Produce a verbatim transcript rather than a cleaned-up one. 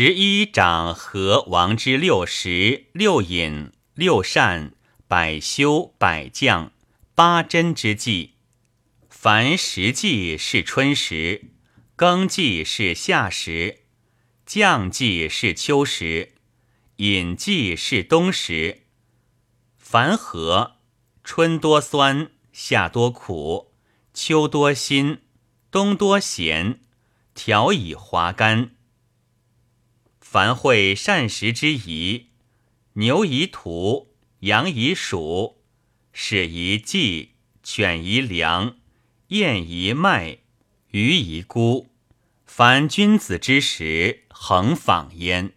十一长和王之六十、六尹、六善、百修、百将、八珍之祭。凡十祭是春时，更祭是夏时，将祭是秋时，饮祭是冬时。凡和，春多酸，夏多苦，秋多辛，冬多咸，调以华干。凡会膳食之仪，牛以屠，羊以黍，豕以祭，犬以量，雁以麦，鱼以钴。凡君子之食，恒仿焉。